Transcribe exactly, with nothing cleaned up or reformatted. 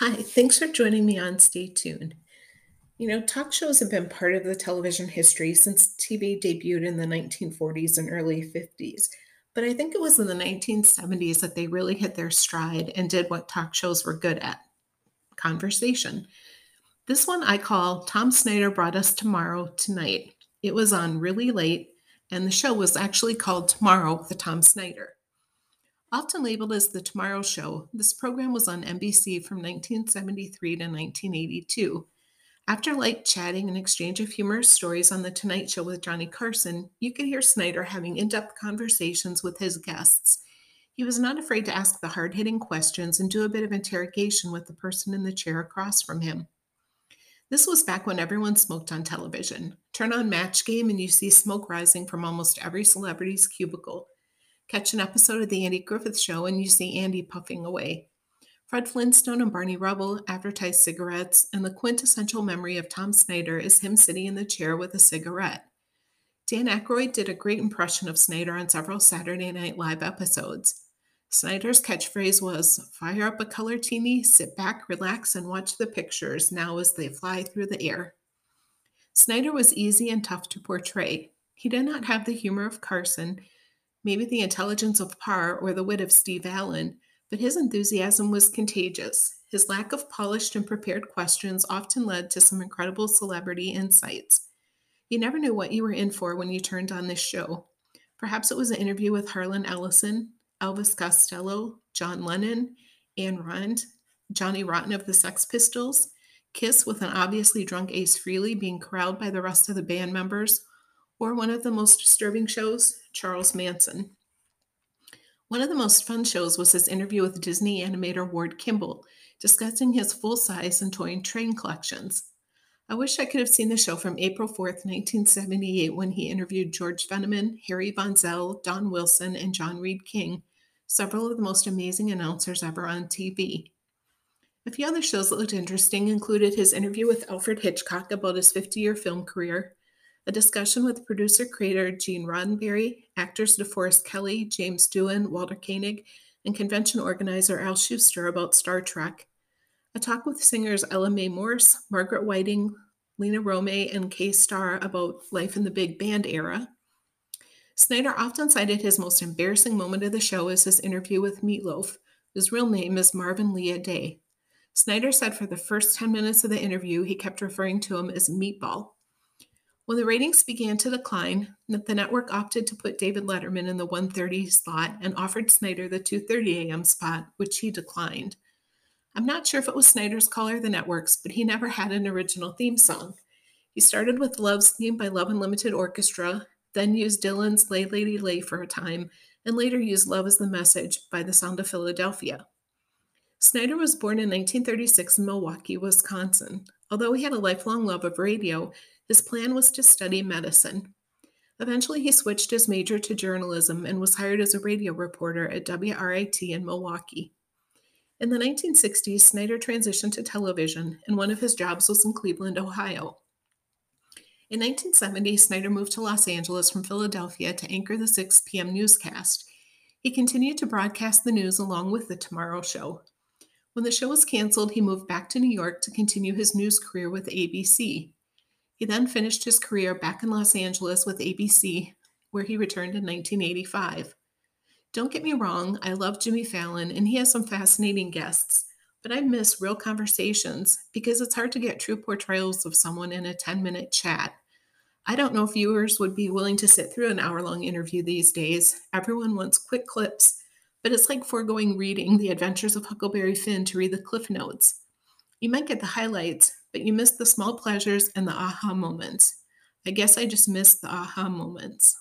Hi, thanks for joining me on Stay Tuned. You know, talk shows have been part of the television history since T V debuted in the nineteen forties and early fifties. But I think it was in the nineteen seventies that they really hit their stride and did what talk shows were good at, conversation. This one I call Tom Snyder Brought Us Tomorrow, Tonight. It was on really late, and the show was actually called Tomorrow with Tom Snyder. Often labeled as The Tomorrow Show, this program was on N B C from nineteen seventy-three to nineteen eighty-two. After light chatting and exchange of humorous stories on The Tonight Show with Johnny Carson, you could hear Snyder having in-depth conversations with his guests. He was not afraid to ask the hard-hitting questions and do a bit of interrogation with the person in the chair across from him. This was back when everyone smoked on television. Turn on Match Game and you see smoke rising from almost every celebrity's cubicle. Catch an episode of The Andy Griffith Show and you see Andy puffing away. Fred Flintstone and Barney Rubble advertise cigarettes, and the quintessential memory of Tom Snyder is him sitting in the chair with a cigarette. Dan Aykroyd did a great impression of Snyder on several Saturday Night Live episodes. Snyder's catchphrase was, "Fire up a colortini, sit back, relax, and watch the pictures now as they fly through the air." Snyder was easy and tough to portray. He did not have the humor of Carson, maybe the intelligence of Parr or the wit of Steve Allen, but his enthusiasm was contagious. His lack of polished and prepared questions often led to some incredible celebrity insights. You never knew what you were in for when you turned on this show. Perhaps it was an interview with Harlan Ellison, Elvis Costello, John Lennon, Anne Rund, Johnny Rotten of the Sex Pistols, Kiss with an obviously drunk Ace Frehley being corralled by the rest of the band members, or one of the most disturbing shows, Charles Manson. One of the most fun shows was his interview with Disney animator Ward Kimball, discussing his full-size and toy and train collections. I wish I could have seen the show from April fourth, nineteen seventy-eight, when he interviewed George Fenneman, Harry Von Zell, Don Wilson, and John Reed King, several of the most amazing announcers ever on T V. A few other shows that looked interesting included his interview with Alfred Hitchcock about his fifty-year film career, a discussion with producer-creator Gene Roddenberry, actors DeForest Kelley, James Doohan, Walter Koenig, and convention organizer Al Schuster about Star Trek, a talk with singers Ella Mae Morse, Margaret Whiting, Lena Romay, and Kay Starr about life in the big band era. Snyder often cited his most embarrassing moment of the show as his interview with Meatloaf, whose real name is Marvin Leah Day. Snyder said for the first ten minutes of the interview, he kept referring to him as Meatball. When the ratings began to decline, the network opted to put David Letterman in the one thirty slot and offered Snyder the two thirty a.m. spot, which he declined. I'm not sure if it was Snyder's call or the network's, but he never had an original theme song. He started with Love's Theme by Love Unlimited Orchestra, then used Dylan's Lay Lady Lay for a time, and later used Love Is the Message by The Sound of Philadelphia. Snyder was born in nineteen thirty-six in Milwaukee, Wisconsin. Although he had a lifelong love of radio, his plan was to study medicine. Eventually, he switched his major to journalism and was hired as a radio reporter at W R I T in Milwaukee. In the nineteen sixties, Snyder transitioned to television, and one of his jobs was in Cleveland, Ohio. In nineteen seventy, Snyder moved to Los Angeles from Philadelphia to anchor the six p.m. newscast. He continued to broadcast the news along with The Tomorrow Show. When the show was canceled, he moved back to New York to continue his news career with A B C. He then finished his career back in Los Angeles with A B C, where he returned in nineteen eighty-five. Don't get me wrong, I love Jimmy Fallon, and he has some fascinating guests, but I miss real conversations because it's hard to get true portrayals of someone in a ten-minute chat. I don't know if viewers would be willing to sit through an hour-long interview these days. Everyone wants quick clips, but it's like foregoing reading The Adventures of Huckleberry Finn to read the cliff notes. You might get the highlights, but you miss the small pleasures and the aha moments. I guess I just miss the aha moments.